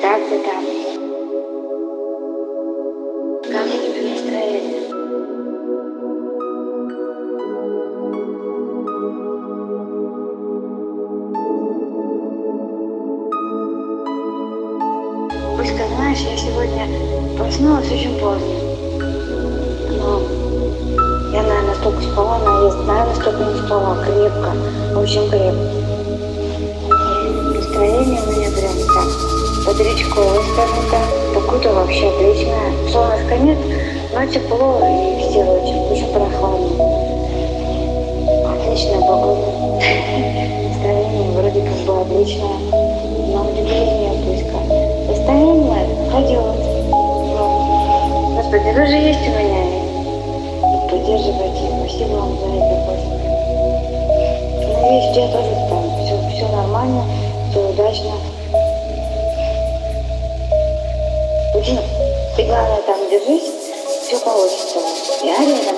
that's the damage. Камни в Израиле. Пусть-ка, знаешь, я сегодня проснулась очень поздно. Но я, наверное, столько спала, наверное, столько не спала. Крепко, очень крепко. Настроение у меня прям так бодрячковое, скажем так, погода вообще отличная, солнышка нет, но тепло и все очень прохладно. Отличная погода, настроение вроде как было отличное, но удивление близко. Настроение ходило. Господи, вы же есть у меня, и поддерживайте, спасибо вам за это, Господи. Надеюсь, что я тоже встану, все нормально. Удачно. Блин, ты, главное, там держись, все получится. Я рядом.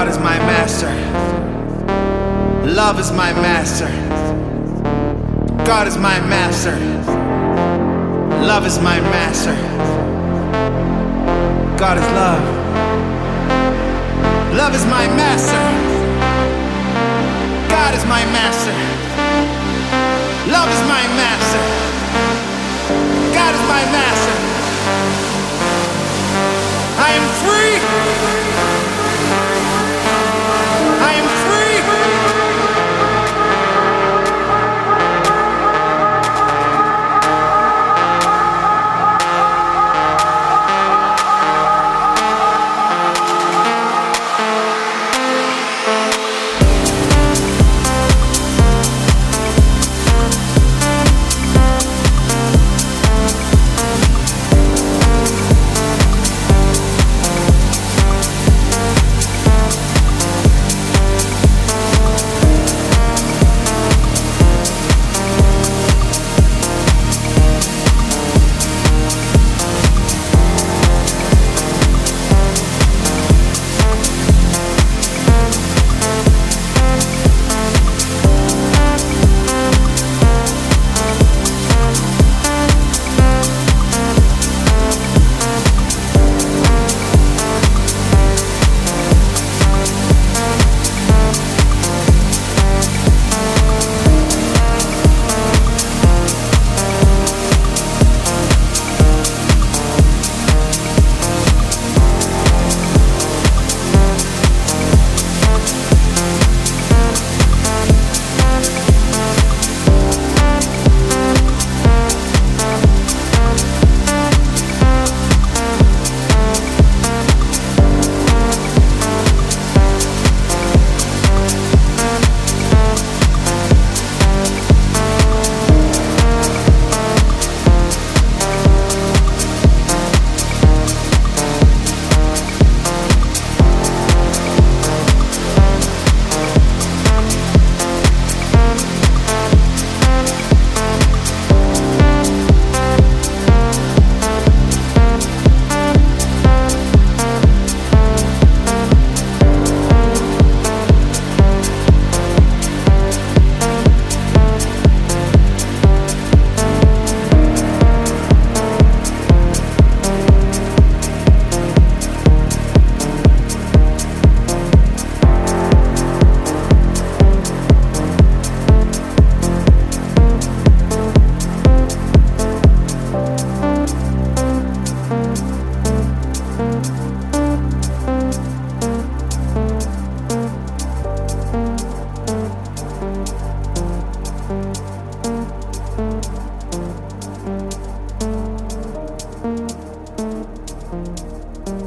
God is my master. Love is my master. God is my master. Love is my master. God is love. Love is my master. God is my master. Love is my master. God is my master. I am free. I am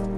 free.